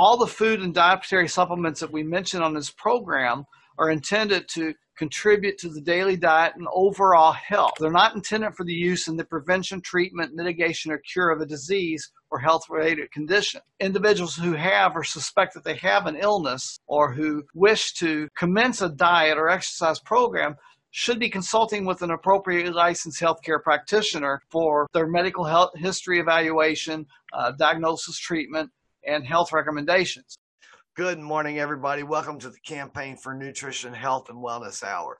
all the food and dietary supplements that we mention on this program are intended to contribute to the daily diet and overall health. They're not intended for the use in the prevention, treatment, mitigation, or cure of a disease or health-related condition. Individuals who have or suspect that they have an illness or who wish to commence a diet or exercise program should be consulting with an appropriately licensed healthcare practitioner for their medical health history evaluation, diagnosis, treatment, and health recommendations. Good morning, everybody. Welcome to the Campaign for Nutrition, Health, and Wellness Hour.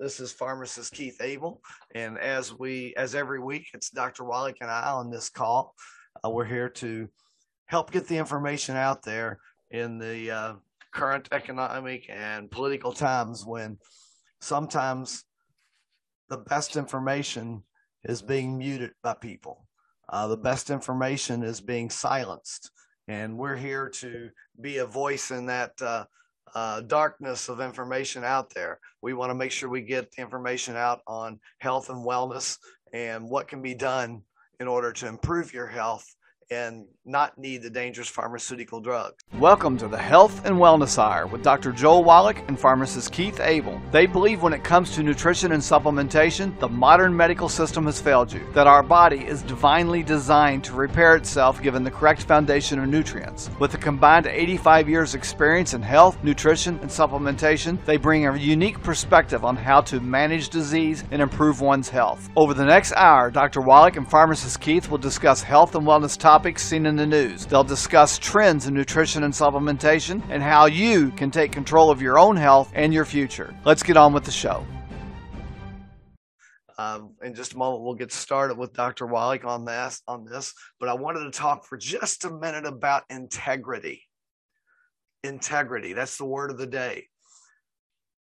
This is Pharmacist Keith Abel, and as every week, it's Dr. Wallach and I on this call. We're here to help get the information out there in the current economic and political times when sometimes the best information is being muted by people. The best information is being silenced. And we're here to be a voice in that darkness of information out there. We want to make sure we get the information out on health and wellness and what can be done in order to improve your health and not need the dangerous pharmaceutical drugs. Welcome to the Health and Wellness Hour with Dr. Joel Wallach and pharmacist Keith Abel. They believe when it comes to nutrition and supplementation, the modern medical system has failed you, that our body is divinely designed to repair itself given the correct foundation of nutrients. With a combined 85 years experience in health, nutrition, and supplementation, they bring a unique perspective on how to manage disease and improve one's health. Over the next hour, Dr. Wallach and pharmacist Keith will discuss health and wellness topics seen in the news. They'll discuss trends in nutrition and supplementation and how you can take control of your own health and your future. Let's get on with the show. In just a moment, we'll get started with Dr. Wallach on this, but I wanted to talk for just a minute about integrity. Integrity, that's the word of the day.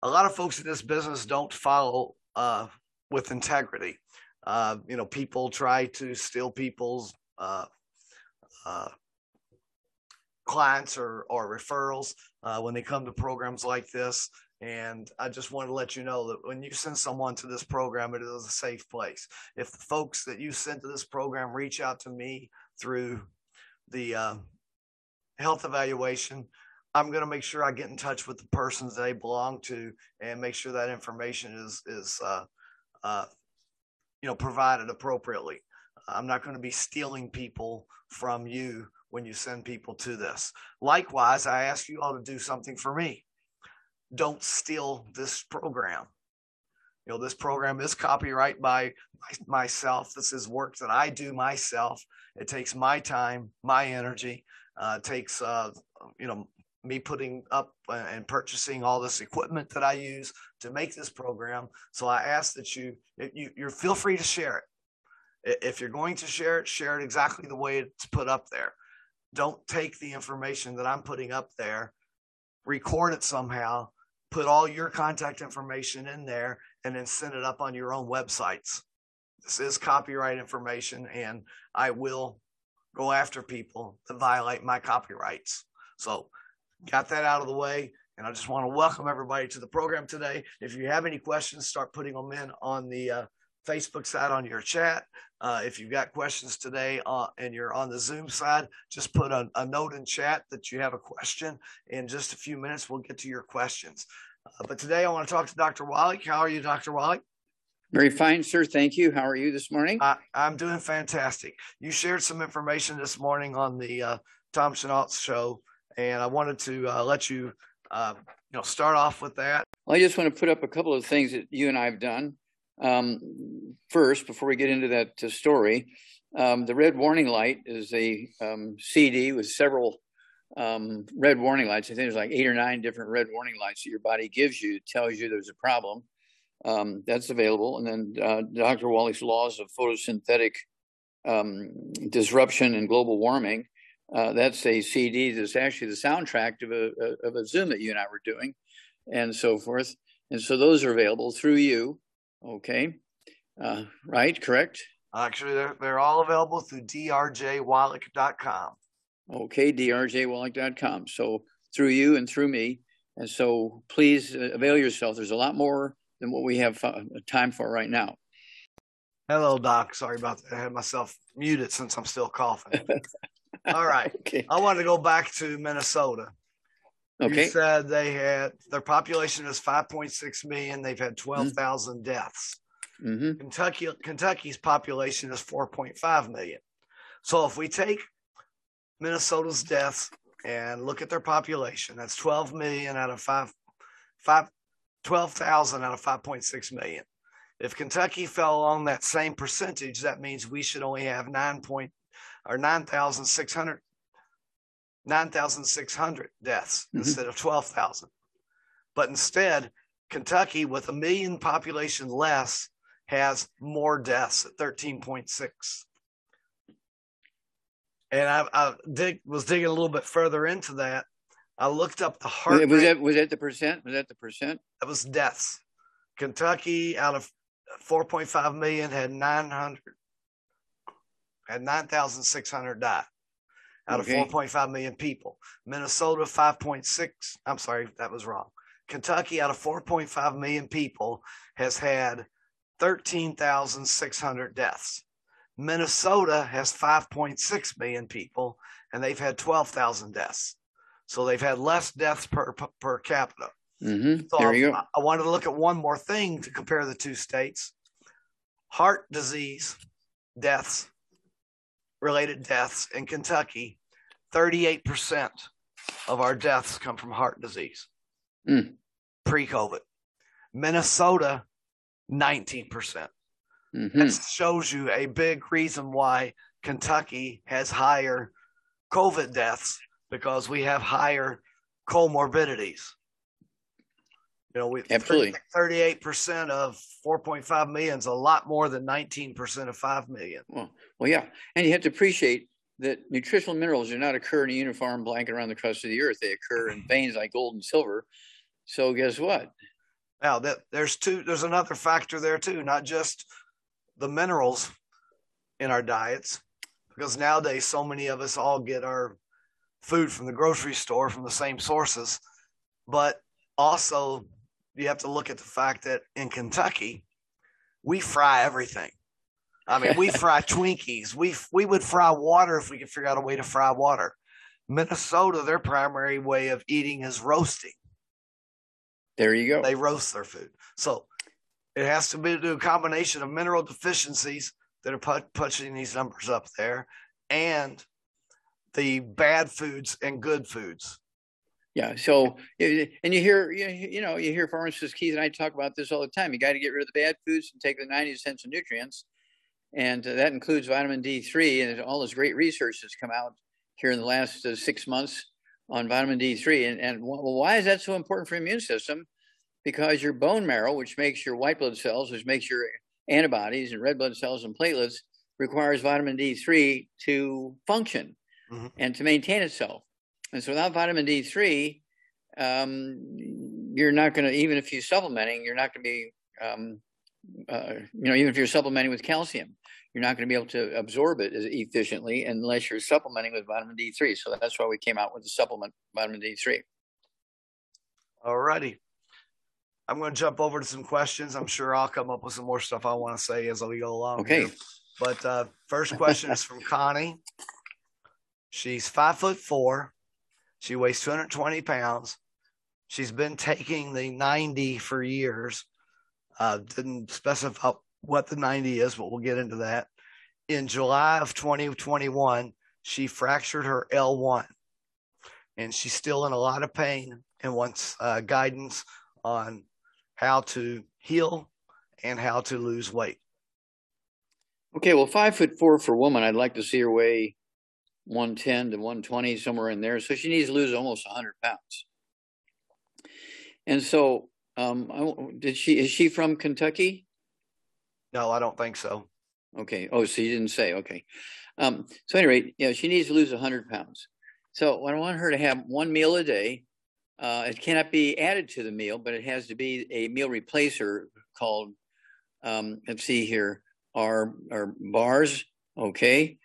A lot of folks in this business don't follow with integrity. People try to steal people's clients or referrals when they come to programs like this. And I just want to let you know that when you send someone to this program, it is a safe place. If the folks that you send to this program reach out to me through the health evaluation, I'm going to make sure I get in touch with the persons they belong to and make sure that information is provided appropriately. I'm not going to be stealing people from you when you send people to this. Likewise, I ask you all to do something for me. Don't steal this program. This program is copyright by myself. This is work that I do myself. It takes my time, my energy. It takes, me putting up and purchasing all this equipment that I use to make this program. So I ask that you feel free to share it. If you're going to share it exactly the way it's put up there. Don't take the information that I'm putting up there, record it somehow, put all your contact information in there, and then send it up on your own websites. This is copyright information, and I will go after people that violate my copyrights. So got that out of the way, and I just want to welcome everybody to the program today. If you have any questions, start putting them in on the Facebook side on your chat. If you've got questions today and you're on the Zoom side, just put a note in chat that you have a question. In just a few minutes, we'll get to your questions. But today I want to talk to Dr. Wallach. How are you, Dr. Wallach? Very fine, sir. Thank you. How are you this morning? I'm doing fantastic. You shared some information this morning on the Tom Chenault show, and I wanted to let you, start off with that. Well, I just want to put up a couple of things that you and I have done. First, before we get into that story, the red warning light is a CD with several red warning lights. I think there's like 8 or 9 different red warning lights that your body gives you, tells you there's a problem. That's available. And then Dr. Wallach's laws of photosynthetic disruption and global warming. That's a CD that's actually the soundtrack of a Zoom that you and I were doing and so forth. And so those are available through you. Okay. Right. Correct. Actually, they're all available through drjwallach.com. Okay. drjwallach.com. So through you and through me. And so please avail yourself. There's a lot more than what we have time for right now. Hello, Doc. Sorry about that. I had myself muted since I'm still coughing. All right. Okay. I want to go back to Minnesota. Okay. You said they had, their population is 5.6 million. They've had 12,000 deaths. Mm-hmm. Kentucky's population is 4.5 million. So if we take Minnesota's deaths and look at their population, that's 12 million out of 12,000 out of 5.6 million. If Kentucky fell along that same percentage, that means we should only have 9,600 deaths instead of 12,000. But instead, Kentucky, with a million population less, has more deaths at 13.6. And I was digging a little bit further into that. I looked up the heart rate. Was that the percent? Was that the percent? That was deaths. Kentucky, out of 4.5 million, had 9,600 die out of 4.5 million people. Minnesota, 5.6. I'm sorry, that was wrong. Kentucky, out of 4.5 million people, has had 13,600 deaths. Minnesota has 5.6 million people, and they've had 12,000 deaths. So they've had less deaths per capita. Mm-hmm. So I wanted to look at one more thing to compare the two states. Heart disease deaths, related deaths in Kentucky, 38% of our deaths come from heart disease pre-COVID. Minnesota, 19%. Mm-hmm. That shows you a big reason why Kentucky has higher COVID deaths, because we have higher comorbidities. You know, we absolutely 38% of 4.5 million is a lot more than 19% of 5 million. Well, yeah. And you have to appreciate that nutritional minerals do not occur in a uniform blanket around the crust of the earth. They occur in veins like gold and silver. So guess what? Now, there's another factor there too, not just the minerals in our diets, because nowadays so many of us all get our food from the grocery store from the same sources, but also you have to look at the fact that in Kentucky, we fry everything. I mean, we fry Twinkies. We would fry water if we could figure out a way to fry water. Minnesota, their primary way of eating is roasting. There you go. They roast their food. So it has to be a combination of mineral deficiencies that are pushing these numbers up there and the bad foods and good foods. Yeah. So, and you hear pharmacist Keith and I talk about this all the time. You got to get rid of the bad foods and take the 90 cents of nutrients. And that includes vitamin D3 and all this great research that's come out here in the last 6 months on vitamin D3. And why is that so important for the immune system? Because your bone marrow, which makes your white blood cells, which makes your antibodies and red blood cells and platelets, requires vitamin D3 to function and to maintain itself. And so without vitamin D3, you're not going to, even if you're supplementing, you're not going to be, even if you're supplementing with calcium, you're not going to be able to absorb it as efficiently unless you're supplementing with vitamin D3. So that's why we came out with the supplement vitamin D3. All righty. I'm going to jump over to some questions. I'm sure I'll come up with some more stuff I want to say as we go along. Okay. Here. But first question is from Connie. She's 5'4". She weighs 220 pounds. She's been taking the 90 for years. Didn't specify what the 90 is, but we'll get into that. In July of 2021, she fractured her L1, and she's still in a lot of pain and wants guidance on how to heal and how to lose weight. Okay, well, 5'4" for a woman, I'd like to see her weigh 110 to 120, somewhere in there. So she needs to lose almost 100 pounds. And so, is she from Kentucky? No, I don't think so. Okay. Oh, so you didn't say. Okay. So at any rate, yeah, she needs to lose 100 pounds. So I want her to have one meal a day. It cannot be added to the meal, but it has to be a meal replacer called, let's see here, our bars. Okay.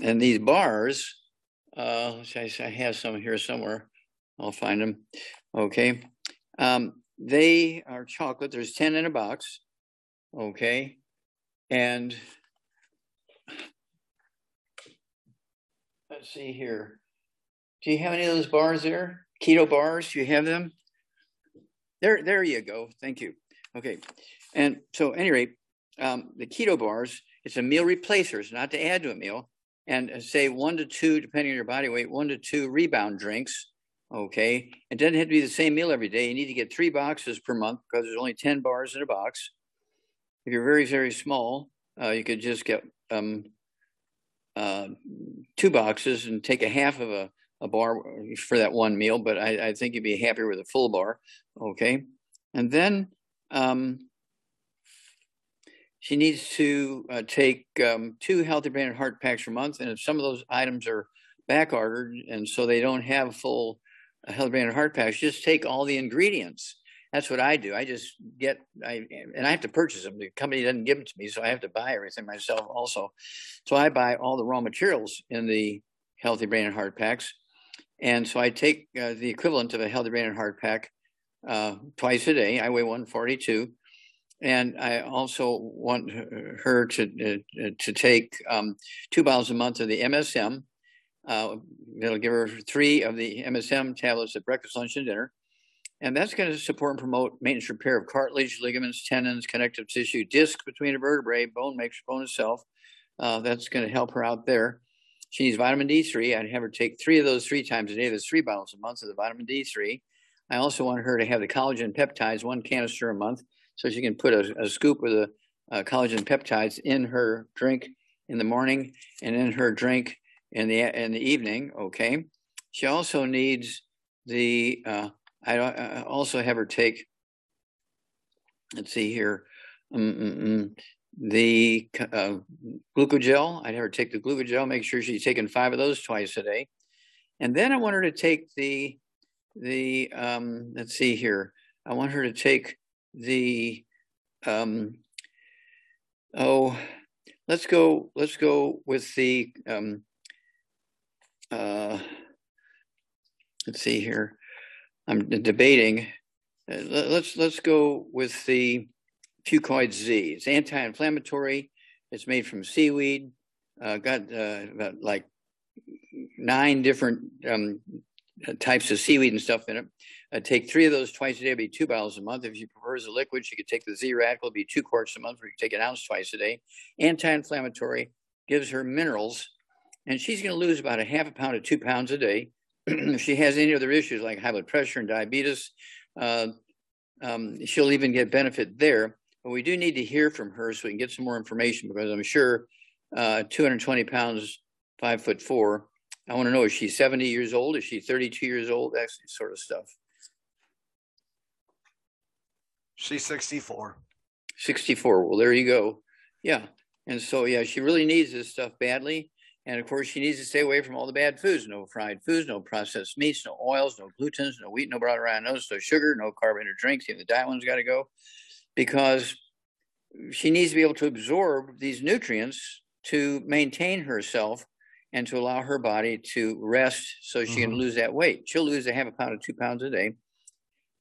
And these bars, I have some here somewhere. I'll find them. Okay. They are chocolate. There's 10 in a box. Okay. And Let's see here. Do you have any of those bars there? Keto bars, do you have them? There you go. Thank you. Okay. And so at any rate, the keto bars, it's a meal replacer. It's not to add to a meal. And say 1 to 2, depending on your body weight, 1 to 2 rebound drinks. Okay. It doesn't have to be the same meal every day. You need to get 3 boxes per month because there's only 10 bars in a box. If you're very, very small, you could just get 2 boxes and take a half of a bar for that one meal, but I think you'd be happier with a full bar. Okay. And then she needs to take 2 healthy brain and heart packs per month. And if some of those items are back ordered and so they don't have full healthy brain and heart packs, just take all the ingredients. That's what I do. I just get, and I have to purchase them. The company doesn't give them to me, so I have to buy everything myself also. So I buy all the raw materials in the healthy brain and heart packs. And so I take the equivalent of a healthy brain and heart pack twice a day. I weigh 142. And I also want her to take 2 bottles a month of the MSM. That'll give her 3 of the MSM tablets at breakfast, lunch, and dinner. And that's going to support and promote maintenance repair of cartilage, ligaments, tendons, connective tissue, discs between the vertebrae, bone makes bone itself. That's going to help her out there. She needs vitamin D3. I'd have her take 3 of those 3 times a day. That's 3 bottles a month of the vitamin D3. I also want her to have the collagen peptides, 1 canister a month, so she can put a scoop of the collagen peptides in her drink in the morning and in her drink in the evening. Okay. She also needs the I also have her take, let's see here, the glucogel. I'd have her take the glucogel, make sure she's taking 5 of those twice a day. And then I want her to take let's see here. I want her to take the, let's go with the, let's see here. I'm debating. Let's go with the Fucoid Z. It's anti-inflammatory. It's made from seaweed. Got about like 9 different types of seaweed and stuff in it. Take 3 of those twice a day. It'd be 2 bottles a month. If she prefers the liquid, she could take the Z-radical. It'd be 2 quarts a month. We could take an ounce twice a day. Anti-inflammatory. Gives her minerals, and she's going to lose about a half a pound to 2 pounds a day. If she has any other issues like high blood pressure and diabetes, she'll even get benefit there. But we do need to hear from her so we can get some more information, because I'm sure 220 pounds, 5'4". I want to know, is she 70 years old? Is she 32 years old? That sort of stuff. She's 64. 64. Well, there you go. Yeah. And so, yeah, she really needs this stuff badly. And, of course, she needs to stay away from all the bad foods. No fried foods, no processed meats, no oils, no glutens, no wheat, no brown around nose, no sugar, no carbonated drinks. Even the diet one's got to go, because she needs to be able to absorb these nutrients to maintain herself and to allow her body to rest so she can lose that weight. She'll lose a half a pound or 2 pounds a day.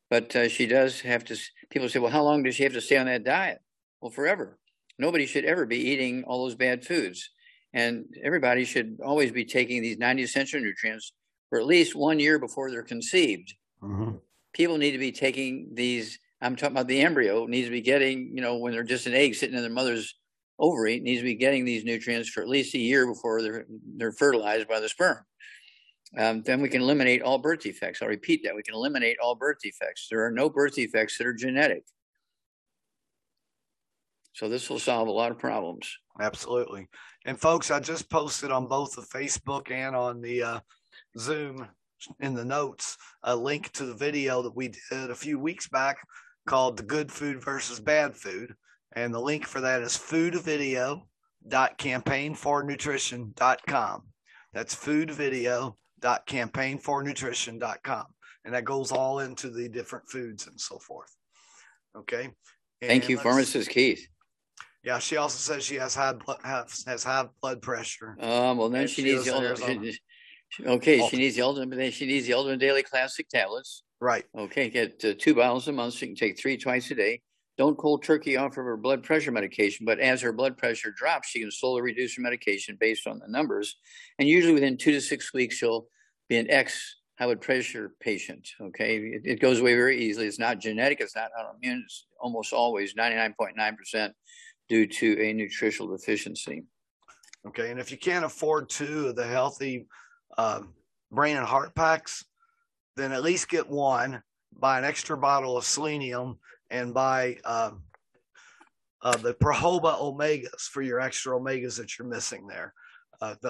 But she does have to – people say, well, how long does she have to stay on that diet? Well, forever. Nobody should ever be eating all those bad foods. And everybody should always be taking these 90 essential nutrients for at least 1 year before they're conceived. Mm-hmm. People need to be taking these. I'm talking about the embryo needs to be getting, you know, when they're just an egg sitting in their mother's ovary, needs to be getting these nutrients for at least a year before they're fertilized by the sperm. Then we can eliminate all birth defects. I'll repeat that. We can eliminate all birth defects. There are no birth defects that are genetic. So this will solve a lot of problems. Absolutely. And folks, I just posted on both the Facebook and on the Zoom in the notes a link to the video that we did a few weeks back called The Good Food versus Bad Food. And the link for that is foodvideo.campaignfornutrition.com. That's foodvideo.campaignfornutrition.com. And that goes all into the different foods and so forth. Okay. And thank you, Pharmacist Keith. Yeah, she also says she has high blood pressure. Well, then she needs the ultimate. Okay, she needs the ultimate. She needs the Ultimate Daily Classic tablets. Right. Okay, get 2 bottles a month. She can take 3 twice a day. Don't cold turkey off of her blood pressure medication, but as her blood pressure drops, she can slowly reduce her medication based on the numbers. And usually within 2 to 6 weeks, she'll be an high blood pressure patient, okay? It goes away very easily. It's not genetic. It's not autoimmune. It's almost always 99.9% due to a nutritional deficiency. Okay, and if you can't afford 2 of the healthy brain and heart packs, then at least get 1, buy an extra bottle of selenium, and buy the Prohoba omegas for your extra omegas that you're missing there.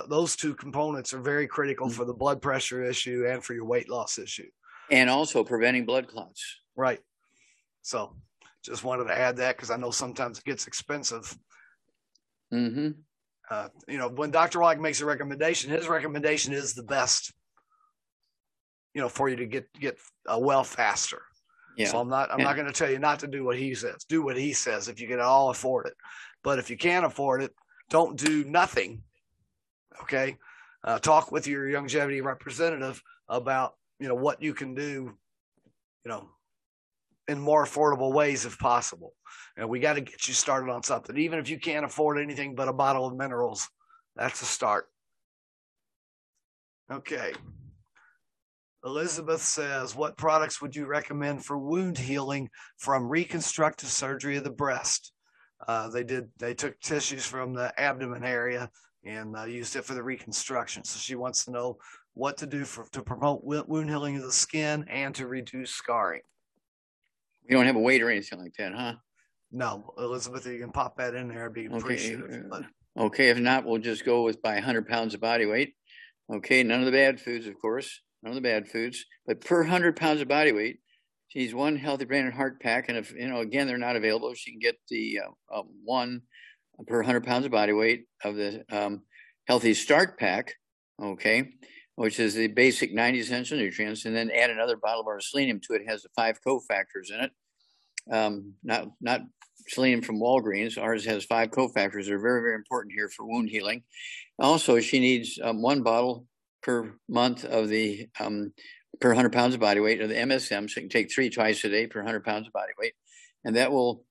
Those 2 components are very critical for the blood pressure issue and for your weight loss issue. And also preventing blood clots. Right. So just wanted to add that because I know sometimes it gets expensive. Mm-hmm. You know, when Dr. Wallach makes a recommendation, his recommendation is the best, you know, for you to get well faster. Yeah. So I'm not going to tell you not to do what he says. Do what he says if you can all afford it. But if you can't afford it, don't do nothing. Okay. Talk with your longevity representative about, you know, what you can do, you know, in more affordable ways if possible. And we got to get you started on something. Even if you can't afford anything but a bottle of minerals, that's a start. Okay. Elizabeth says, what products would you recommend for wound healing from reconstructive surgery of the breast? They took tissues from the abdomen area and used it for the reconstruction. So she wants to know what to do to promote wound healing of the skin and to reduce scarring. You don't have a weight or anything like that, huh? No, Elizabeth, you can pop that in there. It'd be appreciated. But. Okay, if not, we'll just go with by 100 pounds of body weight. Okay, none of the bad foods, of course. None of the bad foods. But per 100 pounds of body weight, she needs 1 healthy brain and heart pack. And if, you know, again, they're not available, she can get the 1 per 100 pounds of body weight of the healthy start pack, okay, which is the basic 90 essential nutrients, and then add another bottle of our selenium to it. It has the 5 cofactors in it. Not selenium from Walgreens. Ours has 5 cofactors. They're very, very important here for wound healing. Also, she needs 1 bottle per month of the per 100 pounds of body weight of the MSM. So you can take 3 twice a day per 100 pounds of body weight. And that will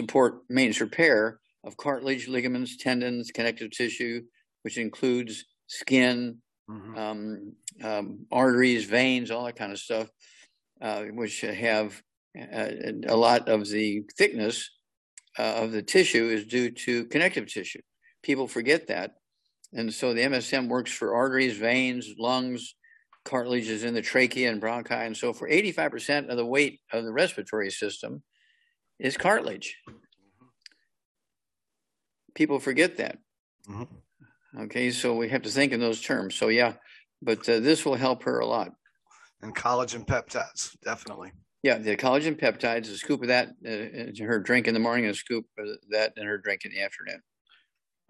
support maintenance repair of cartilage, ligaments, tendons, connective tissue, which includes skin, arteries, veins, all that kind of stuff, which have a lot of the thickness of the tissue is due to connective tissue. People forget that. And so the MSM works for arteries, veins, lungs, cartilage is in the trachea and bronchi and so forth. 85% of the weight of the respiratory system is cartilage. People forget that. Mm-hmm. Okay, so we have to think in those terms. So, yeah, but this will help her a lot. And collagen peptides, definitely. Yeah, the collagen peptides, a scoop of that, her drink in the morning, a scoop of that, and her drink in the afternoon.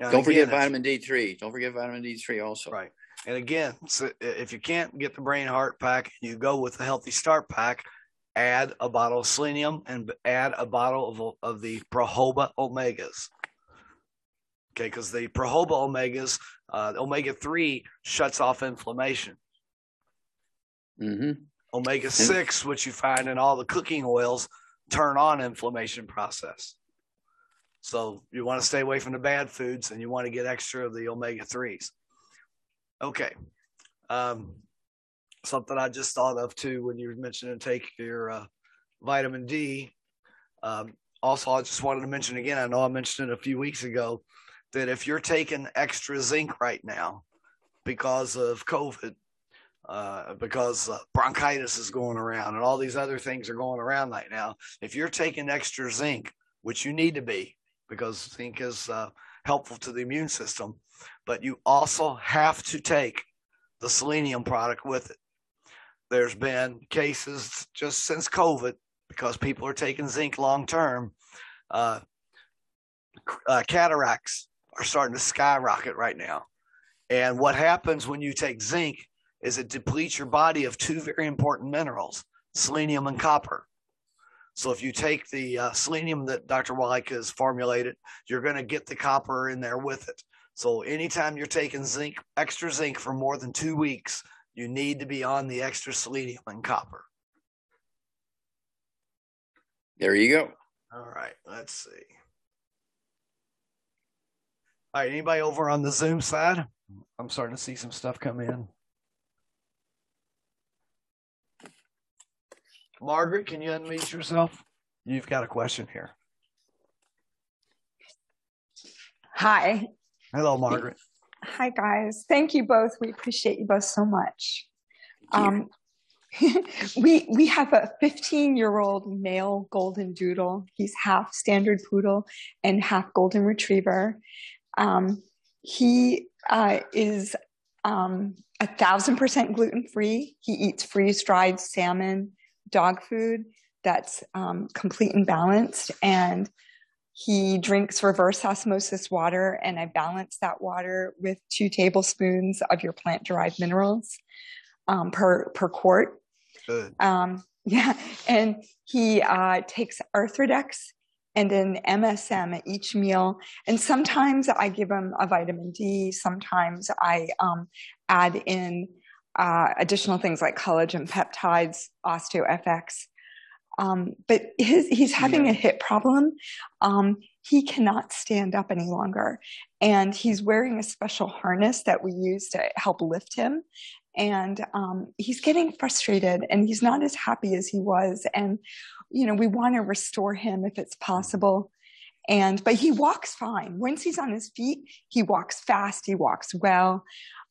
Now, don't forget vitamin D3. Don't forget vitamin D3 also. Right. And again, so if you can't get the brain heart pack, you go with the healthy start pack, add a bottle of selenium and add a bottle of the Prohoba omegas. Okay, because the Prohoba omegas, omega-3 shuts off inflammation. Mm-hmm. Omega-6, which you find in all the cooking oils, turn on inflammation process. So you want to stay away from the bad foods, and you want to get extra of the omega-3s. Okay. Something I just thought of, too, when you were mentioning take your vitamin D. Also, I just wanted to mention again, I know I mentioned it a few weeks ago, that if you're taking extra zinc right now because of COVID, because bronchitis is going around and all these other things are going around right now, if you're taking extra zinc, which you need to be because zinc is helpful to the immune system, but you also have to take the selenium product with it. There's been cases just since COVID because people are taking zinc long-term, cataracts are starting to skyrocket right now. And what happens when you take zinc is it depletes your body of 2 very important minerals, selenium and copper. So if you take the selenium that Dr. Wallach has formulated, you're going to get the copper in there with it. So anytime you're taking zinc, extra zinc for more than 2 weeks, you need to be on the extra selenium and copper. There you go. All right. Let's see. All right. Anybody over on the Zoom side? I'm starting to see some stuff come in. Margaret, can you unmute yourself? You've got a question here. Hi. Hello, Margaret. Hi, guys. Thank you both. We appreciate you both so much. We have a 15-year-old male golden doodle. He's half standard poodle and half golden retriever. He is 1,000% gluten-free. He eats freeze-dried salmon, dog food that's complete and balanced, and he drinks reverse osmosis water, and I balance that water with 2 tablespoons of your plant-derived minerals per quart. Good. And he takes Arthrodex and an MSM at each meal. And sometimes I give him a vitamin D. Sometimes I add in additional things like collagen peptides, OsteoFX. But he's having a hip problem. He cannot stand up any longer. And he's wearing a special harness that we use to help lift him. And he's getting frustrated, and he's not as happy as he was. And, you know, we want to restore him if it's possible. But he walks fine. Once he's on his feet, he walks fast. He walks well.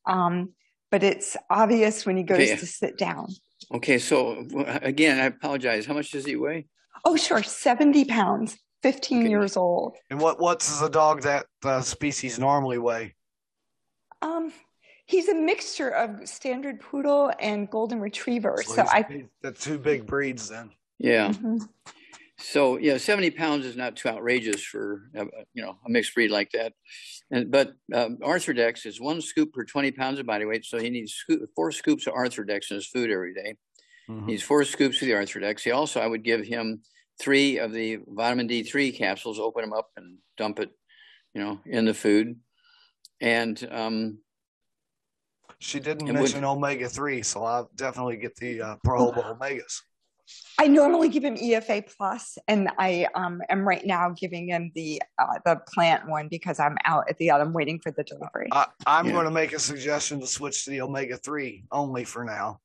But it's obvious when he goes to sit down. Okay. So again, I apologize. How much does he weigh? Oh, sure. 70 pounds, 15 years old. And what does a dog that species normally weigh? He's a mixture of standard poodle and golden retriever. So the two big breeds then. Yeah. Mm-hmm. So yeah, 70 pounds is not too outrageous for, you know, a mixed breed like that. But Arthrodex is 1 scoop per 20 pounds of body weight. So he needs 4 scoops of Arthrodex in his food every day. Mm-hmm. He needs 4 scoops of the Arthrodex. He also, I would give him 3 of the vitamin D3 capsules, open them up and dump it, you know, in the food. And she didn't mention omega-3, so I'll definitely get the Prohoba omegas. I normally give him EFA plus, and I am right now giving him the plant one because I'm out at the I'm waiting for the delivery. I'm going to make a suggestion to switch to the omega-3 only for now,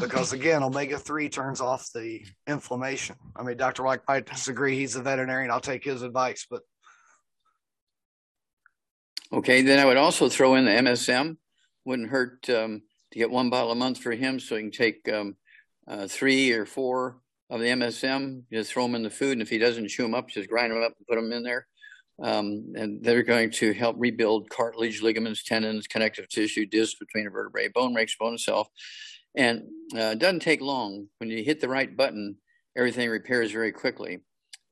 because again, omega-3 turns off the inflammation. I mean, Dr. White might disagree. He's a veterinarian. I'll take his advice, but. Okay. Then I would also throw in the MSM. Wouldn't hurt to get 1 bottle a month for him. So you can take 3 or 4 of the MSM, just throw them in the food. And if he doesn't chew them up, just grind them up and put them in there. And they're going to help rebuild cartilage, ligaments, tendons, connective tissue, discs between a vertebrae, bone rakes, bone itself. And it doesn't take long. When you hit the right button, everything repairs very quickly.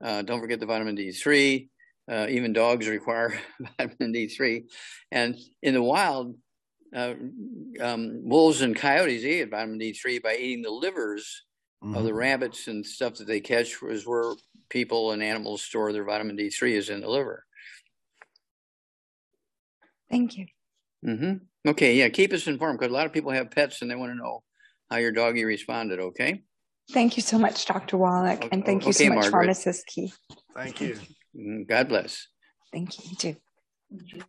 Don't forget the vitamin D3. Even dogs require vitamin D3. And in the wild, wolves and coyotes, they get vitamin D3 by eating the livers of the rabbits and stuff that they catch, is where people and animals store their vitamin D3, is in the liver. Thank you. Mm-hmm. Okay. Yeah. Keep us informed, because a lot of people have pets and they want to know how your doggy responded. Okay. Thank you so much, Dr. Wallach. And thank you so much, Margaret. Pharmacist Keith. Thank you. God bless. Thank you. You too. Thank you.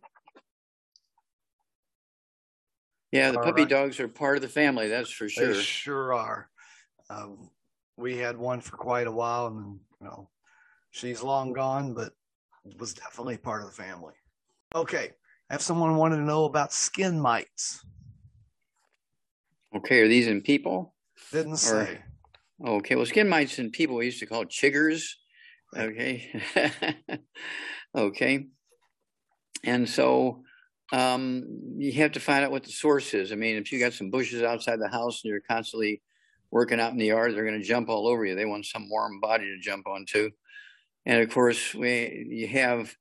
Yeah, the puppy dogs are part of the family, that's for sure. They sure are. We had one for quite a while, and you know, she's long gone, but was definitely part of the family. Okay, if someone wanted to know about skin mites. Okay, are these in people? Didn't say. Okay, well, skin mites in people we used to call chiggers. Okay. Okay. And so you have to find out what the source is. I mean, if you got some bushes outside the house and you're constantly working out in the yard, they're going to jump all over you. They want some warm body to jump onto. And of course, you have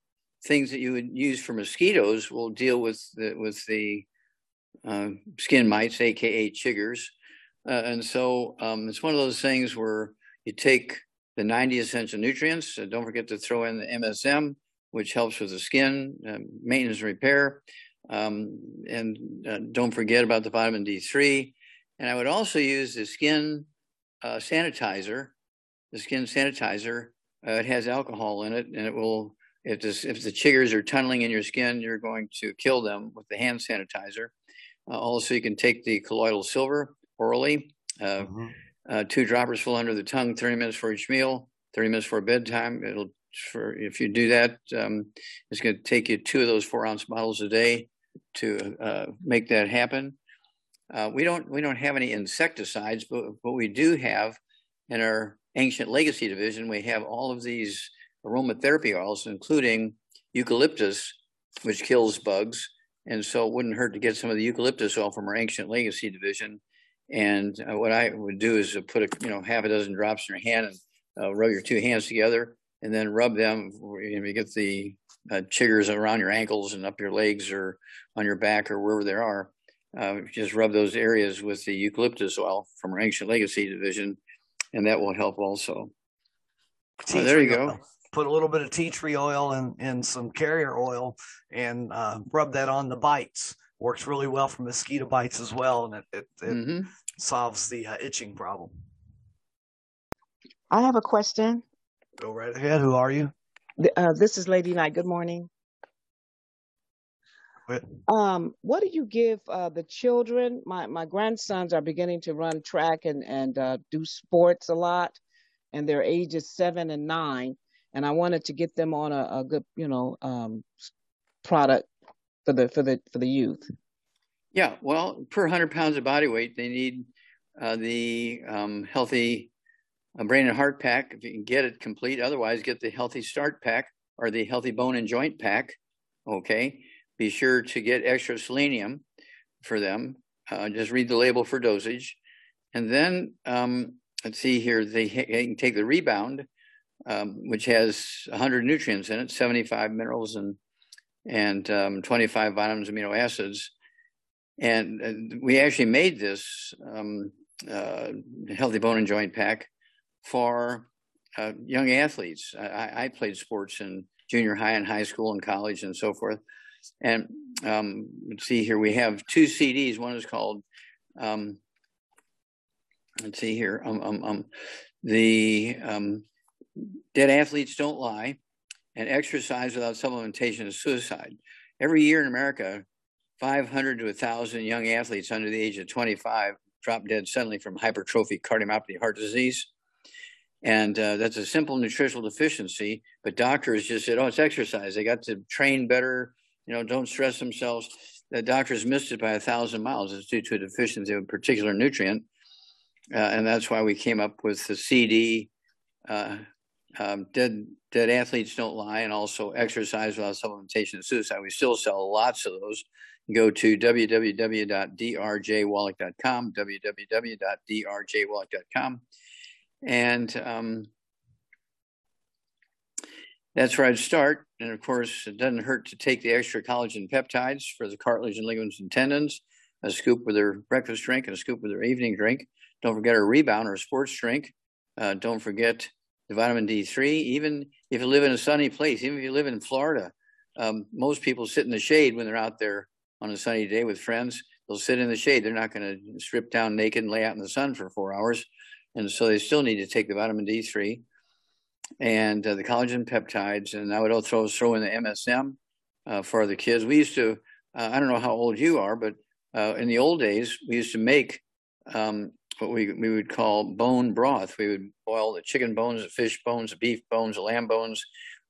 things that you would use for mosquitoes will deal with the skin mites, aka chiggers. And so it's one of those things where you take the 90 essential nutrients. So don't forget to throw in the MSM, which helps with the skin maintenance and repair. And don't forget about the vitamin D3. And I would also use the skin sanitizer It has alcohol in it, and it will, if the chiggers are tunneling in your skin, you're going to kill them with the hand sanitizer. Also, you can take the colloidal silver orally, 2 droppers full under the tongue, 30 minutes for each meal, 30 minutes for bedtime. If you do that, it's going to take you 2 of those 4-ounce bottles a day to make that happen. We don't have any insecticides, but what we do have in our Ancient Legacy division, we have all of these aromatherapy oils, including eucalyptus, which kills bugs. And so it wouldn't hurt to get some of the eucalyptus oil from our Ancient Legacy division. And what I would do is put half a dozen drops in your hand and rub your 2 hands together, and then rub them. You get the chiggers around your ankles and up your legs or on your back or wherever they are. Just rub those areas with the eucalyptus oil from our Ancient Legacy division, and that will help also. There you go. Put a little bit of tea tree oil and some carrier oil and rub that on the bites. Works really well for mosquito bites as well, and it solves the itching problem. I have a question. Go right ahead. Who are you? This is Lady Knight. Good morning. What do you give the children? My grandsons are beginning to run track and do sports a lot, and their ages 7 and 9. And I wanted to get them on a good, product for the youth. Yeah, well, per 100 pounds of body weight, they need the healthy brain and heart pack. If you can get it complete, otherwise get the healthy start pack or the healthy bone and joint pack. Okay, be sure to get extra selenium for them. Just read the label for dosage, and then let's see here. They can take the rebound. Which has 100 nutrients in it, 75 minerals and 25 vitamins, amino acids. And we actually made this healthy bone and joint pack for young athletes. I played sports in junior high and high school and college and so forth. And let's see here, we have 2 CDs. One is called, Dead Athletes Don't Lie, and Exercise Without Supplementation is Suicide. Every year in America, 500 to 1,000 young athletes under the age of 25 drop dead suddenly from hypertrophic cardiomyopathy, heart disease. And that's a simple nutritional deficiency, but doctors just said, oh, it's exercise. They got to train better, don't stress themselves. The doctors missed it by 1,000 miles. It's due to a deficiency of a particular nutrient. And that's why we came up with the CD, Dead Athletes Don't Lie, and also Exercise Without Supplementation and Suicide. We still sell lots of those. Go to www.drjwallach.com, www.drjwallach.com. And that's where I'd start. And, of course, it doesn't hurt to take the extra collagen peptides for the cartilage and ligaments and tendons, a scoop with their breakfast drink and a scoop with their evening drink. Don't forget our rebound or sports drink. Don't forget the vitamin D3. Even if you live in a sunny place, even if you live in Florida, most people sit in the shade when they're out there on a sunny day with friends. They'll sit in the shade. They're not going to strip down naked and lay out in the sun for 4 hours. And so they still need to take the vitamin D3 and the collagen peptides. And I would also throw in the MSM for the kids. We used to, I don't know how old you are, but in the old days, we used to make what we would call bone broth. We would boil the chicken bones, the fish bones, the beef bones, the lamb bones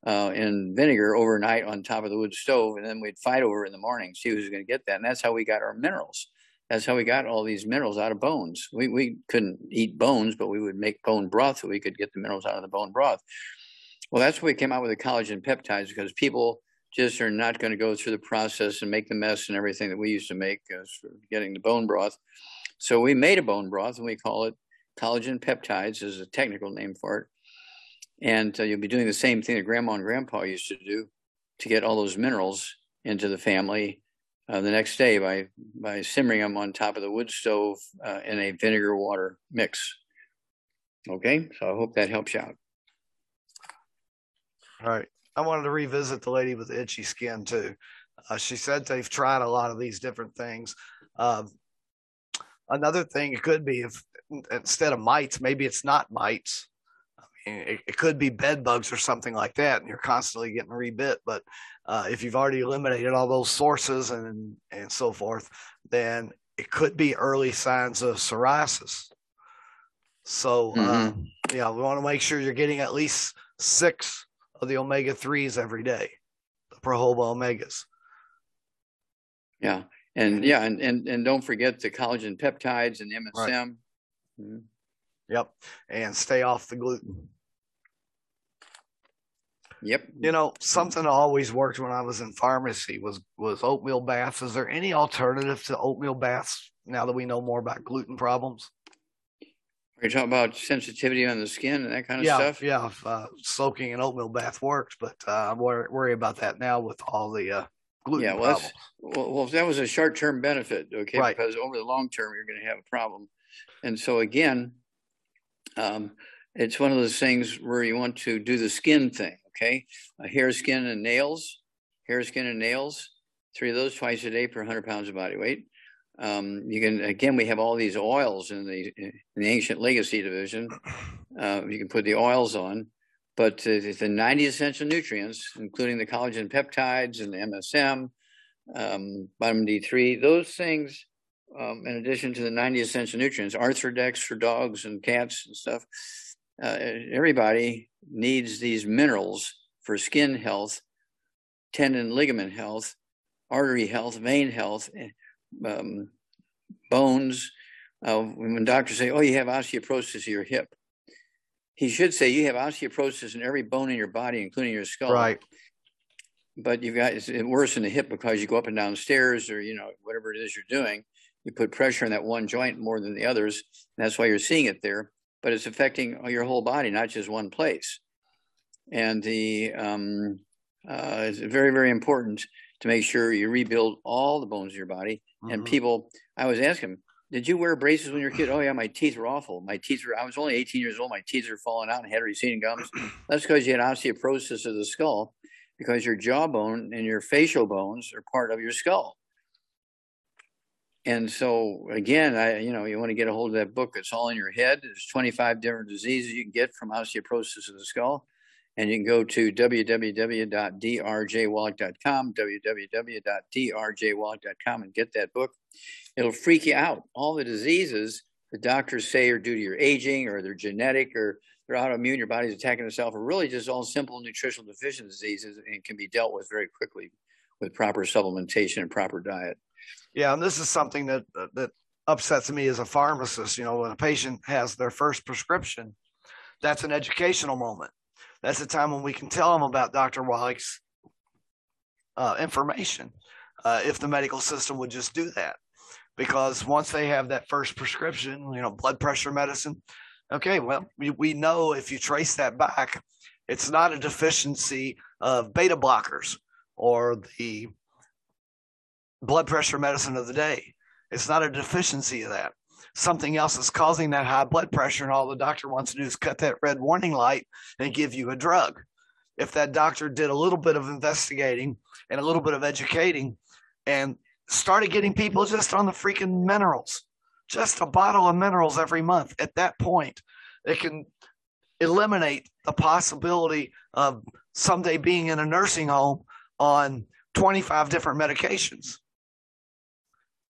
in vinegar overnight on top of the wood stove, and then we'd fight over it in the morning, see who's going to get that. And that's how we got our minerals. That's how we got all these minerals out of bones. We couldn't eat bones, but we would make bone broth so we could get the minerals out of the bone broth. Well, that's where we came out with the collagen peptides, because people just are not going to go through the process and make the mess and everything that we used to make for getting the bone broth. So we made a bone broth, and we call it collagen peptides is a technical name for it. And you'll be doing the same thing that Grandma and Grandpa used to do to get all those minerals into the family the next day by simmering them on top of the wood stove in a vinegar water mix. Okay, so I hope that helps you out. All right. I wanted to revisit the lady with itchy skin, too. She said they've tried a lot of these different things. Another thing it could be, if instead of mites, maybe it's not mites. it could be bed bugs or something like that, and you're constantly getting rebit. But if you've already eliminated all those sources and so forth, then it could be early signs of psoriasis. So yeah, we want to make sure you're getting at least 6 of the omega-3s every day, the Prohoba omegas. Yeah. And yeah, and don't forget the collagen peptides and MSM. Right. Yep. And stay off the gluten. Yep. You know, something that always worked when I was in pharmacy was oatmeal baths. Is there any alternative to oatmeal baths now that we know more about gluten problems? Are you talking about sensitivity on the skin and that kind of stuff? Yeah, soaking an oatmeal bath works, but I worry about that now with all the gluten problems. Well, that was a short-term benefit, okay, right, because over the long term, you're going to have a problem. And so, again, it's one of those things where you want to do the skin thing, okay? Hair, skin, and nails. Hair, skin, and nails. 3 of those twice a day per 100 pounds of body weight. You can, again, we have all these oils in the Ancient Legacy division. You can put the oils on, but the 90 essential nutrients, including the collagen peptides and the MSM, vitamin D3, those things, in addition to the 90 essential nutrients, Arthrodex for dogs and cats and stuff, everybody needs these minerals for skin health, tendon ligament health, artery health, vein health, bones. When doctors say, oh, you have osteoporosis of your hip, he should say you have osteoporosis in every bone in your body, including your skull. Right. But you've got, it's worse in the hip because you go up and down stairs or, you know, whatever it is you're doing, you put pressure on that one joint more than the others. And that's why you're seeing it there, but it's affecting your whole body, not just one place. And the, it's very, very important to make sure you rebuild all the bones in your body. And people, I always ask them, did you wear braces when you were a kid? Oh, yeah, my teeth were awful. I was only 18 years old. My teeth were falling out and had receding gums. That's because you had osteoporosis of the skull, because your jawbone and your facial bones are part of your skull. And so, again, you know, you want to get a hold of that book. It's all in your head. There's 25 different diseases you can get from osteoporosis of the skull. And you can go to www.drjwallach.com, www.drjwallach.com, and get that book. It'll freak you out. All the diseases the doctors say are due to your aging, or they're genetic, or they're autoimmune, your body's attacking itself, are really just all simple nutritional deficiency diseases and can be dealt with very quickly with proper supplementation and proper diet. Yeah, and this is something that upsets me as a pharmacist. You know, when a patient has their first prescription, that's an educational moment. That's the time when we can tell them about Dr. Wallach's information, if the medical system would just do that. Because once they have that first prescription, you know, blood pressure medicine, okay, well, we know if you trace that back, it's not a deficiency of beta blockers or the blood pressure medicine of the day. It's not a deficiency of that. Something else is causing that high blood pressure, and all the doctor wants to do is cut that red warning light and give you a drug. If that doctor did a little bit of investigating and a little bit of educating and started getting people just on the freaking minerals, just a bottle of minerals every month, at that point, it can eliminate the possibility of someday being in a nursing home on 25 different medications.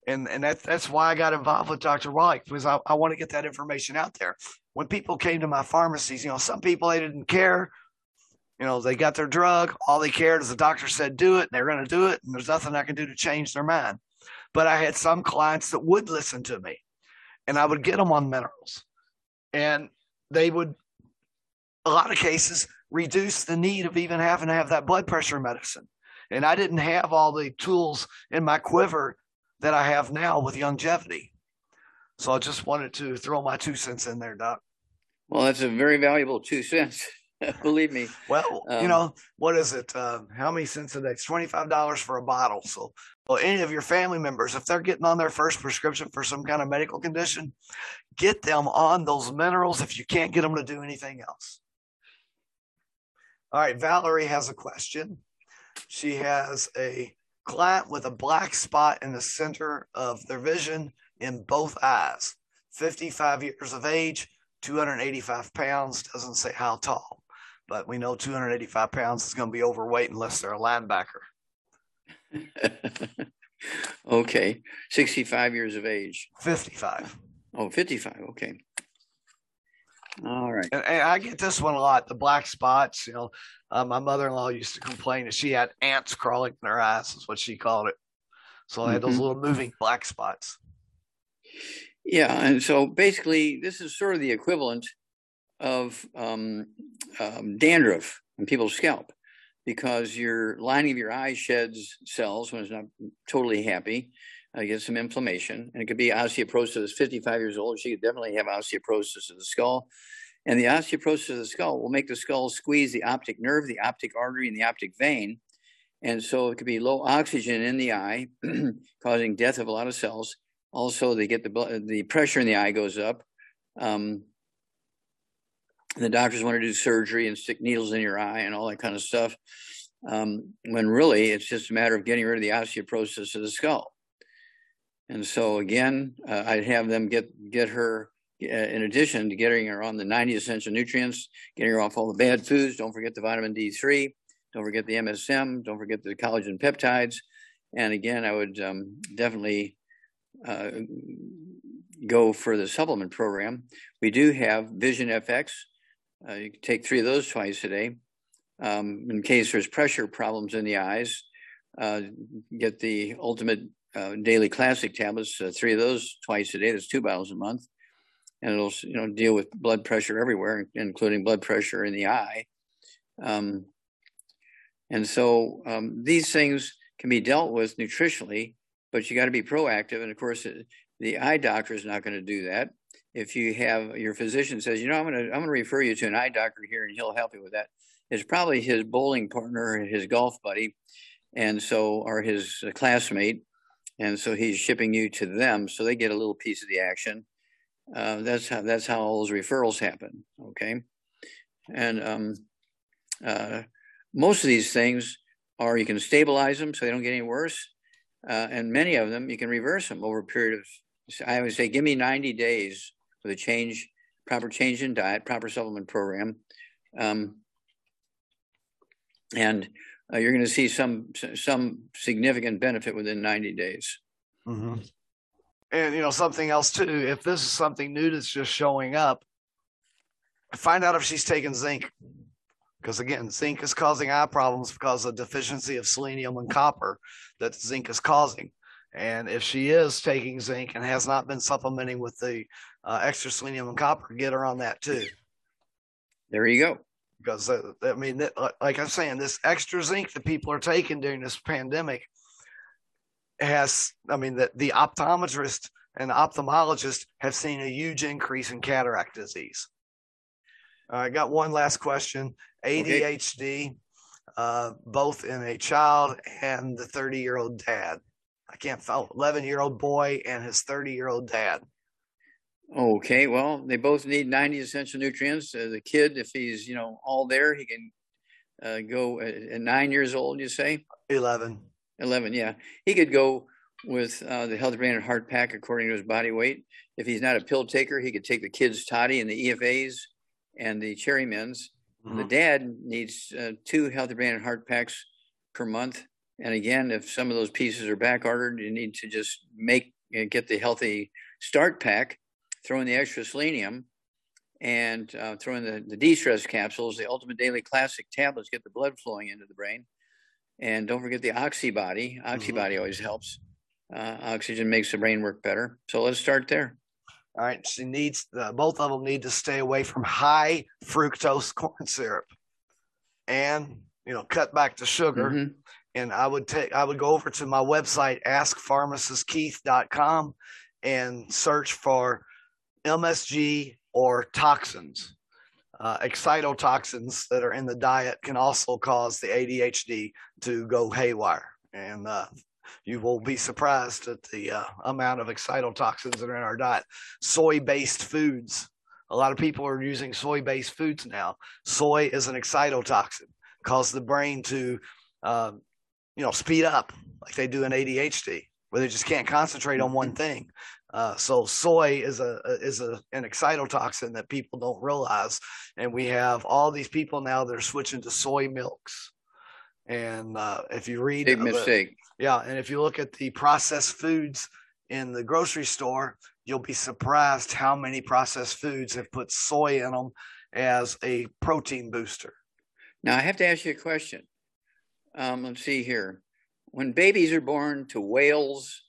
And that's why I got involved with Dr. Wallach, because I want to get that information out there. When people came to my pharmacies, you know, some people, they didn't care. You know, they got their drug. All they cared is the doctor said do it, and they're going to do it, and there's nothing I can do to change their mind. But I had some clients that would listen to me, and I would get them on minerals. And they would, a lot of cases, reduce the need of even having to have that blood pressure medicine. And I didn't have all the tools in my quiver that I have now with longevity. So I just wanted to throw my 2 cents in there, Doc. Well, that's a very valuable 2 cents. Believe me. Well, you know, what is it? How many cents a day? It's $25 for a bottle. So, well, any of your family members, if they're getting on their first prescription for some kind of medical condition, get them on those minerals if you can't get them to do anything else. All right, Valerie has a question. She has a client with a black spot in the center of their vision in both eyes, 55 years of age, 285 pounds, doesn't say how tall, but we know 285 pounds is going to be overweight unless they're a linebacker. Okay. 65 years of age. 55. Oh, 55. Okay. All right. And I get this one a lot, the black spots. You know, my mother-in-law used to complain that she had ants crawling in her eyes, is what she called it. So I had those little moving black spots. Yeah. And so basically, this is sort of the equivalent of dandruff on people's scalp, because your lining of your eye sheds cells when it's not totally happy. It gets some inflammation, and it could be osteoporosis. 55 years old, she could definitely have osteoporosis of the skull, and the osteoporosis of the skull will make the skull squeeze the optic nerve, the optic artery, and the optic vein, and so it could be low oxygen in the eye, causing death of a lot of cells. Also, they get the pressure in the eye goes up. The doctors want to do surgery and stick needles in your eye and all that kind of stuff, when really it's just a matter of getting rid of the osteoporosis of the skull. And so, again, I'd have them get her, in addition to getting her on the 90 essential nutrients, getting her off all the bad foods. Don't forget the vitamin D3. Don't forget the MSM. Don't forget the collagen peptides. And, again, I would definitely go for the supplement program. We do have Vision FX. You can take 3 of those twice a day in case there's pressure problems in the eyes. Get the Ultimate Daily Classic tablets, 3 of those twice a day. That's 2 bottles a month, and it'll deal with blood pressure everywhere, including blood pressure in the eye. And so these things can be dealt with nutritionally, but you got to be proactive. And of course, the eye doctor is not going to do that. If you have your physician says, you know, I'm going to refer you to an eye doctor here, and he'll help you with that. It's probably his bowling partner, or his golf buddy, and so or his classmate, and so he's shipping you to them, so they get a little piece of the action. That's how all those referrals happen. Okay, and most of these things are you can stabilize them so they don't get any worse, and many of them you can reverse them over a period of. I always say, give me 90 days with a change, proper change in diet, proper supplement program. And you're going to see some significant benefit within 90 days. Mm-hmm. And, you know, something else, too, if this is something new that's just showing up, find out if she's taking zinc. Because, again, zinc is causing eye problems because of deficiency of selenium and copper that zinc is causing. And if she is taking zinc and has not been supplementing with the extra selenium and copper, get her on that too. There you go. Because, I mean, like I'm saying, this extra zinc that people are taking during this pandemic has, I mean, the optometrist and the ophthalmologist have seen a huge increase in cataract disease. I got one last question. ADHD, okay. Both in a child and the 30-year-old dad. I can't follow 11-year-old boy and his 30-year-old dad. Okay, well, they both need 90 essential nutrients. The kid, if he's all there, he can go at 9 years old. You say 11, yeah. He could go with the healthy brain and heart pack according to his body weight. If he's not a pill taker, he could take the kids' toddy and the EFAs and the cherry mints. Mm-hmm. The dad needs 2 healthy brain and heart packs per month. And again, if some of those pieces are back ordered, you need to just get the healthy start pack, throw in the extra selenium, and throw in the de-stress capsules, the Ultimate Daily Classic tablets, get the blood flowing into the brain. And don't forget the oxybody. Oxybody always helps. Oxygen makes the brain work better. So let's start there. All right. She needs both of them need to stay away from high fructose corn syrup, and cut back the sugar. Mm-hmm. And I would go over to my website, askpharmacistkeith.com, and search for MSG or toxins. Excitotoxins that are in the diet can also cause the ADHD to go haywire. And you will be surprised at the amount of excitotoxins that are in our diet. Soy-based foods. A lot of people are using soy-based foods now. Soy is an excitotoxin. Causes the brain to... speed up like they do in ADHD, where they just can't concentrate on one thing. So soy is an excitotoxin that people don't realize. And we have all these people now that are switching to soy milks. And if you read, big mistake. Yeah. And if you look at the processed foods in the grocery store, you'll be surprised how many processed foods have put soy in them as a protein booster. Now, I have to ask you a question. Let's see here. When babies are born to whales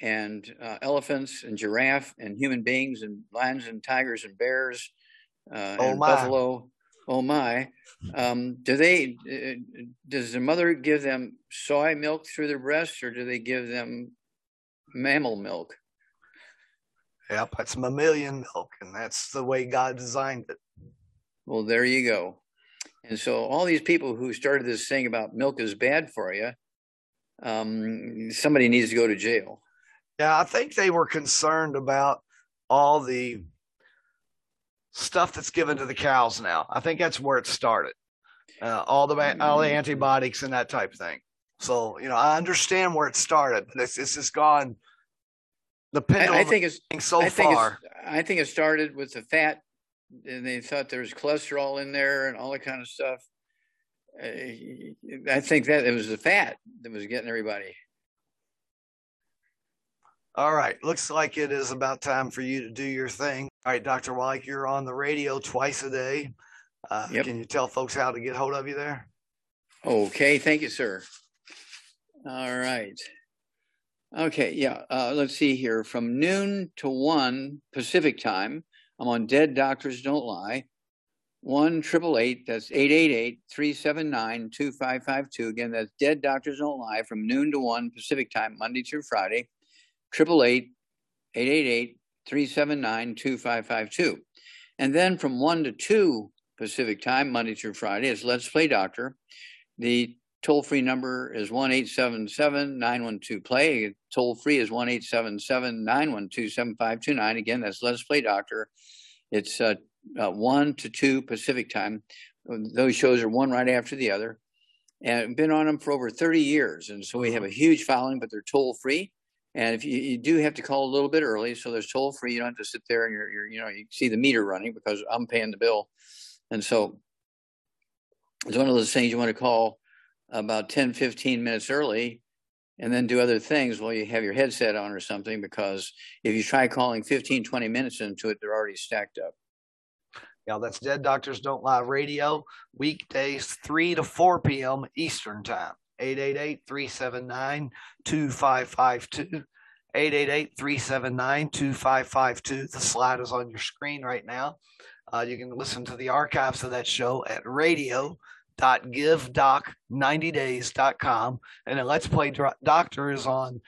and elephants and giraffe and human beings and lions and tigers and bears and buffalo, oh my, does the mother give them soy milk through their breasts, or do they give them mammal milk? Yep, it's mammalian milk, and that's the way God designed it. Well, there you go. And so all these people who started this thing about milk is bad for you, somebody needs to go to jail. Yeah, I think they were concerned about all the stuff that's given to the cows now. I think that's where it started. All the antibiotics and that type of thing. So, you know, I understand where it started, but it's just gone. The pendulum I think it started with the fat, and they thought there was cholesterol in there and all that kind of stuff. I think that it was the fat that was getting everybody. All right. Looks like it is about time for you to do your thing. All right, Dr. Wallach, you're on the radio twice a day. Yep. Can you tell folks how to get hold of you there? Okay. Thank you, sir. All right. Okay. Yeah. Let's see here. From noon to 1 Pacific time, I'm on Dead Doctors Don't Lie. 1-888, that's 888-379-2552. Again, that's Dead Doctors Don't Lie from noon to 1 Pacific time, Monday through Friday. 888-379-2552. And then from 1 to 2 Pacific time, Monday through Friday, it's Let's Play Doctor. The toll-free number is 1-877-912-PLAY. Toll-free is 1-877-912-7529. Again, that's Let's Play Doctor. It's 1 to 2 Pacific time. Those shows are one right after the other. And I've been on them for over 30 years. And so we have a huge following, but they're toll-free. And if you do have to call a little bit early, so there's toll-free. You don't have to sit there and, you see the meter running, because I'm paying the bill. And so it's one of those things you want to call about 10, 15 minutes early and then do other things while you have your headset on or something, because if you try calling 15, 20 minutes into it, they're already stacked up. Yeah, that's Dead Doctors Don't Lie Radio, weekdays 3 to 4 p.m. Eastern Time, 888-379-2552, 888-379-2552. The slide is on your screen right now. You can listen to the archives of that show at radio.givedoc90days.com. And then Let's Play Doctor is on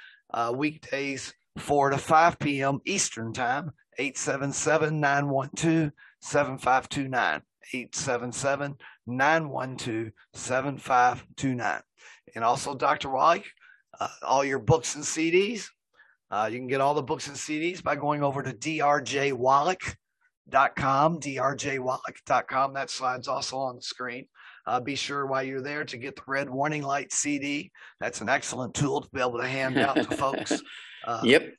weekdays 4 to 5 p.m. Eastern Time, 877-912-7529, 877-912-7529. And also, Dr. Wallach, all your books and CDs, you can get all the books and CDs by going over to drjwallach.com, drjwallach.com. That slide's also on the screen. Be sure while you're there to get the Red Warning Light CD. That's an excellent tool to be able to hand out to folks. Yep.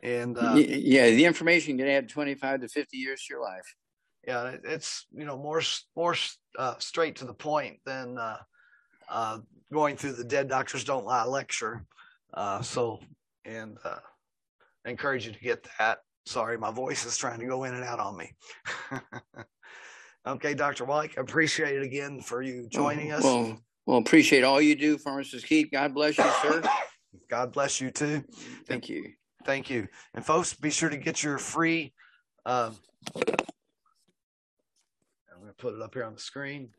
And yeah, the information can add 25 to 50 years to your life. Yeah, it's, you know, more straight to the point than going through the Dead Doctors Don't Lie lecture. So I encourage you to get that. Sorry, my voice is trying to go in and out on me. Okay, Dr. Wallach, I appreciate it again for you joining us. Well, appreciate all you do, Pharmacist Keith. God bless you, sir. God bless you, too. Thank you. Thank you. And folks, be sure to get your free, I'm going to put it up here on the screen,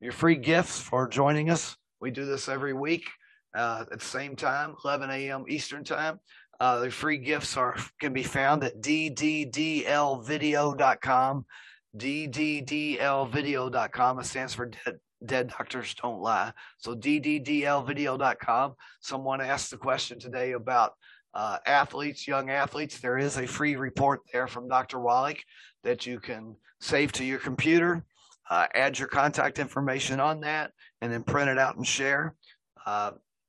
your free gifts for joining us. We do this every week at the same time, 11 a.m. Eastern time. The free gifts can be found at dddlvideo.com, dddlvideo.com. It stands for Dead Doctors Don't Lie. So dddlvideo.com. Someone asked the question today about athletes, young athletes. There is a free report there from Dr. Wallach that you can save to your computer, add your contact information on that, and then print it out and share.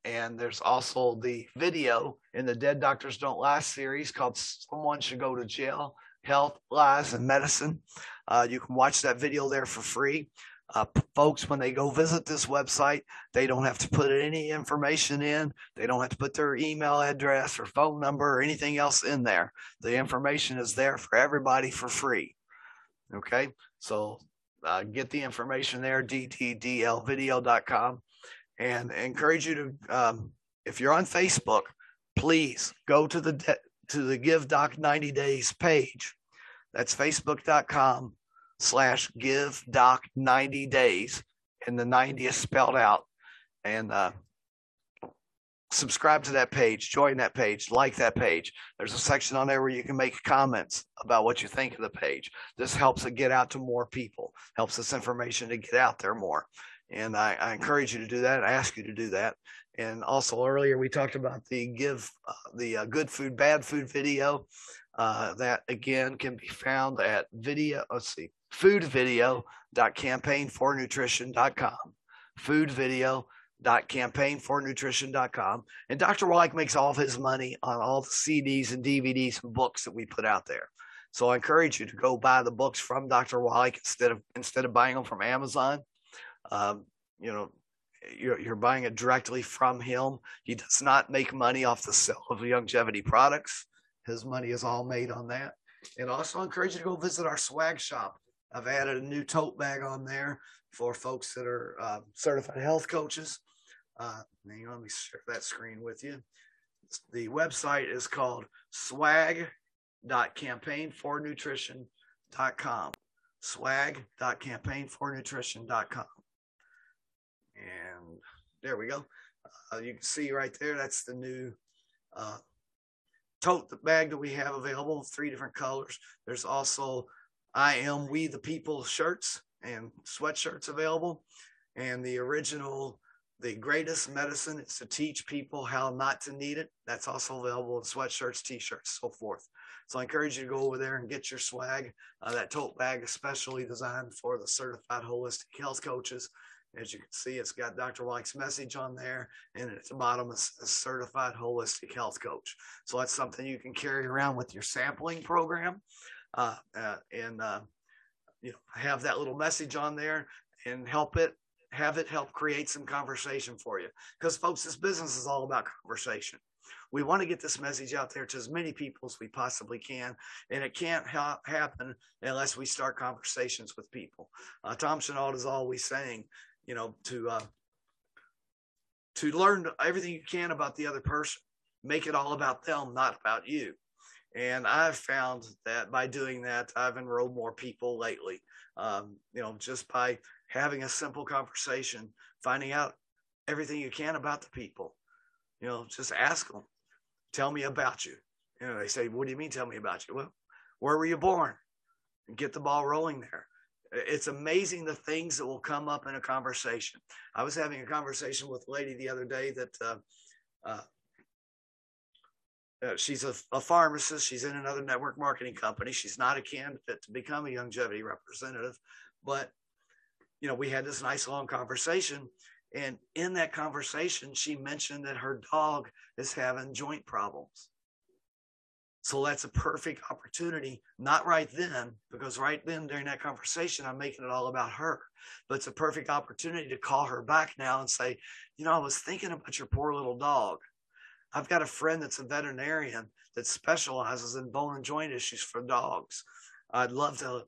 And there's also the video in the Dead Doctors Don't Lie series called Someone Should Go to Jail, Health, Lies, and Medicine. You can watch that video there for free. Folks, when they go visit this website, they don't have to put any information in. They don't have to put their email address or phone number or anything else in there. The information is there for everybody for free. Okay, so get the information there, dddlvideo.com, and I encourage you to, if you're on Facebook, please go to the GiveDoc90Days page. That's facebook.com/GiveDoc90Days, and the 90 is spelled out. And subscribe to that page, join that page, like that page. There's a section on there where you can make comments about what you think of the page. This helps it get out to more people, helps this information to get out there more. And I encourage you to do that. I ask you to do that. And also earlier we talked about the good food, bad food video. That again can be found at foodvideo.campaignfornutrition.com. foodvideo.campaignfornutrition.com. And Dr. Wallach makes all of his money on all the CDs and DVDs and books that we put out there. So I encourage you to go buy the books from Dr. Wallach instead of buying them from Amazon. You know, you're buying it directly from him. He does not make money off the sale of longevity products. His money is all made on that. And also encourage you to go visit our swag shop. I've added a new tote bag on there for folks that are certified health coaches. Hang on, let me share that screen with you. The website is called swag.campaignfornutrition.com. Swag.campaignfornutrition.com. And there we go. You can see right there, that's the new tote bag that we have available, 3 different colors. There's also I Am We the People shirts and sweatshirts available. And the original, The Greatest Medicine is to Teach People How Not to Need It. That's also available in sweatshirts, t-shirts, so forth. So I encourage you to go over there and get your swag. That tote bag is specially designed for the certified holistic health coaches. As you can see, it's got Dr. Wallach's message on there, and at the bottom is a certified holistic health coach. So that's something you can carry around with your sampling program, and you know, have that little message on there and help create some conversation for you. Because folks, this business is all about conversation. We want to get this message out there to as many people as we possibly can, and it can't happen unless we start conversations with people. Tom Chenault is always saying, you know, to learn everything you can about the other person, make it all about them, not about you. And I've found that by doing that, I've enrolled more people lately, you know, just by having a simple conversation, finding out everything you can about the people, you know, just ask them, tell me about you. You know, they say, what do you mean, tell me about you? Well, where were you born? And get the ball rolling there. It's amazing the things that will come up in a conversation. I was having a conversation with a lady the other day that she's a pharmacist. She's in another network marketing company. She's not a candidate to become a longevity representative. But, you know, we had this nice long conversation. And in that conversation, she mentioned that her dog is having joint problems. So that's a perfect opportunity, not right then, because right then during that conversation, I'm making it all about her. But it's a perfect opportunity to call her back now and say, you know, I was thinking about your poor little dog. I've got a friend that's a veterinarian that specializes in bone and joint issues for dogs. I'd love to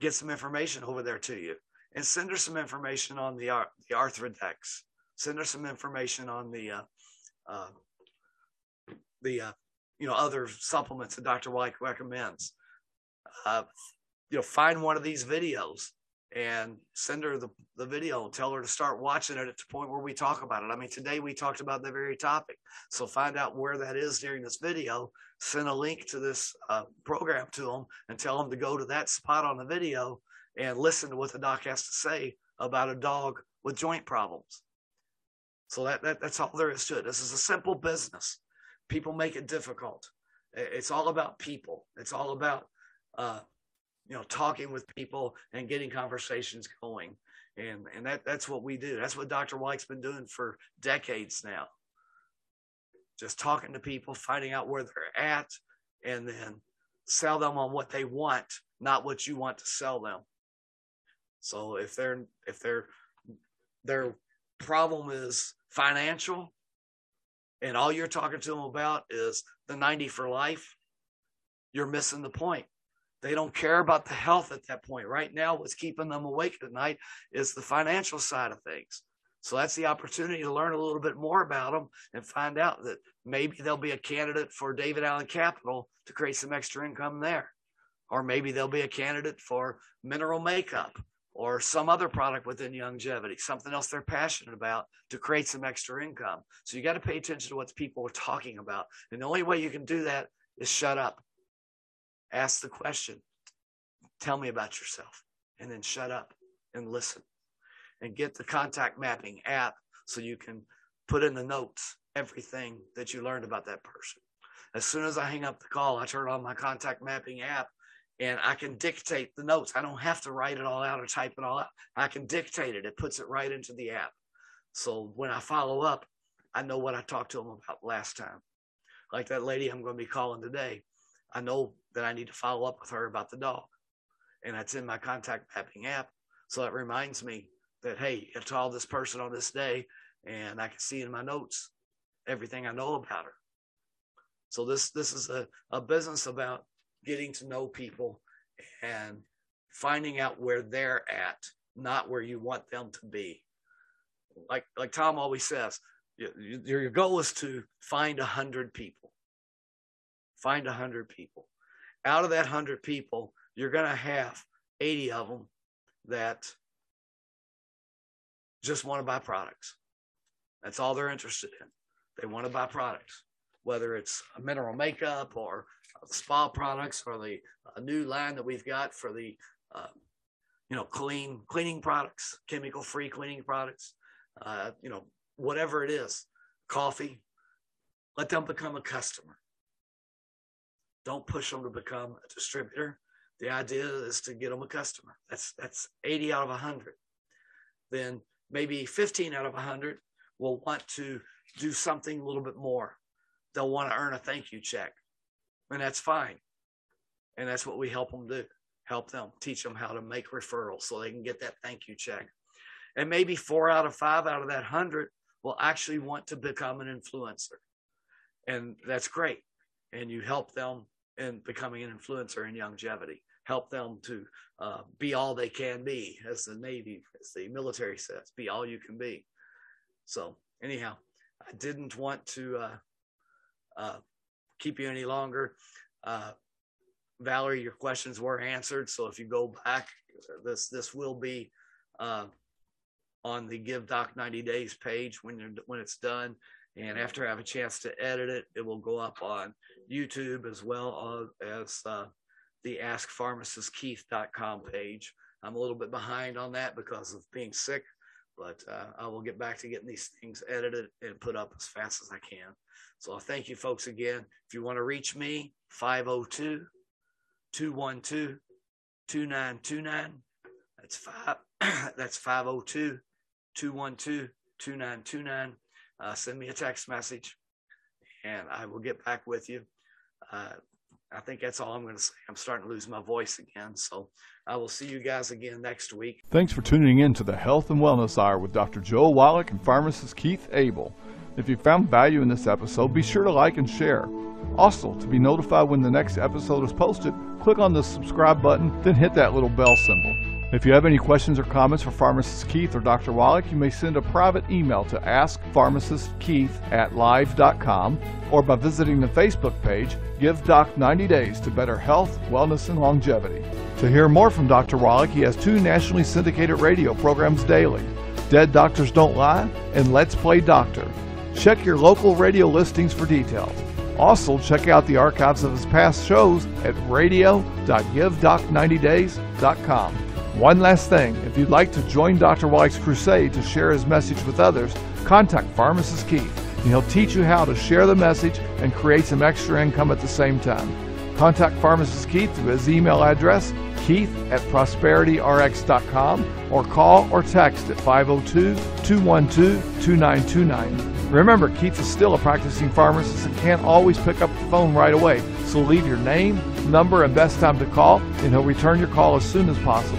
get some information over there to you, and send her some information on the Arthrodex. Send her some information on the you know, other supplements that Dr. Wallach recommends. You know, find one of these videos and send her the video. Tell her to start watching it at the point where we talk about it. I mean, today we talked about the very topic. So find out where that is during this video. Send a link to this program to them and tell them to go to that spot on the video and listen to what the doc has to say about a dog with joint problems. So that's all there is to it. This is a simple business. People make it difficult. It's all about people. It's all about, you know, talking with people and getting conversations going. And that's what we do. That's what Dr. Wallach's been doing for decades now. Just talking to people, finding out where they're at, and then sell them on what they want, not what you want to sell them. So if their problem is financial, and all you're talking to them about is the 90 for life, you're missing the point. They don't care about the health at that point. Right now, what's keeping them awake at night is the financial side of things. So that's the opportunity to learn a little bit more about them and find out that maybe they'll be a candidate for David Allen Capital to create some extra income there. Or maybe they'll be a candidate for mineral makeup or some other product within longevity, something else they're passionate about to create some extra income. So you got to pay attention to what people are talking about. And the only way you can do that is shut up. Ask the question. Tell me about yourself. And then shut up and listen. And get the contact mapping app so you can put in the notes everything that you learned about that person. As soon as I hang up the call, I turn on my contact mapping app and I can dictate the notes. I don't have to write it all out or type it all out. I can dictate it. It puts it right into the app. So when I follow up, I know what I talked to them about last time. Like that lady I'm going to be calling today, I know that I need to follow up with her about the dog. And that's in my contact mapping app. So it reminds me that, hey, I called this person on this day, and I can see in my notes everything I know about her. So this is a business about getting to know people and finding out where they're at, not where you want them to be. Like Tom always says, your goal is to find 100 people. Find 100 people. Out of that 100 people, you're going to have 80 of them that just want to buy products. That's all they're interested in. They want to buy products, whether it's a mineral makeup or spa products or a new line that we've got for the, cleaning products, chemical-free cleaning products, whatever it is, coffee. Let them become a customer. Don't push them to become a distributor. The idea is to get them a customer. That's 80 out of 100. Then maybe 15 out of 100 will want to do something a little bit more. They'll want to earn a thank you check, and that's fine. And that's what we help them do, help them, teach them how to make referrals so they can get that thank you check. And maybe 4 out of 5 out of that 100 will actually want to become an influencer. And that's great. And you help them in becoming an influencer in longevity. Help them to be all they can be, as the Navy, as the military says, be all you can be. So anyhow, I didn't want to keep you any longer. Valerie, your questions were answered. So if you go back, this will be on the Give Doc 90 Days page when it's done. And after I have a chance to edit it, it will go up on YouTube as well as the askpharmacistkeith.com page. I'm a little bit behind on that because of being sick, but I will get back to getting these things edited and put up as fast as I can. So I thank you folks again. If you want to reach me, 502-212-2929. That's 502-212-2929. Send me a text message, and I will get back with you. I think that's all I'm going to say. I'm starting to lose my voice again, so I will see you guys again next week. Thanks for tuning in to the Health and Wellness Hour with Dr. Joel Wallach and pharmacist Keith Abel. If you found value in this episode, be sure to like and share. Also, to be notified when the next episode is posted, click on the subscribe button, then hit that little bell symbol. If you have any questions or comments for Pharmacist Keith or Dr. Wallach, you may send a private email to askpharmacistkeith@live.com or by visiting the Facebook page, Give Doc 90 Days to Better Health, Wellness, and Longevity. To hear more from Dr. Wallach, he has 2 nationally syndicated radio programs daily, Dead Doctors Don't Lie and Let's Play Doctor. Check your local radio listings for details. Also, check out the archives of his past shows at radio.givedoc90days.com. One last thing, if you'd like to join Dr. Wallach's crusade to share his message with others, contact Pharmacist Keith, and he'll teach you how to share the message and create some extra income at the same time. Contact Pharmacist Keith through his email address, keith@prosperityRx.com, or call or text at 502-212-2929. Remember, Keith is still a practicing pharmacist and can't always pick up the phone right away, so leave your name, number, and best time to call, and he'll return your call as soon as possible.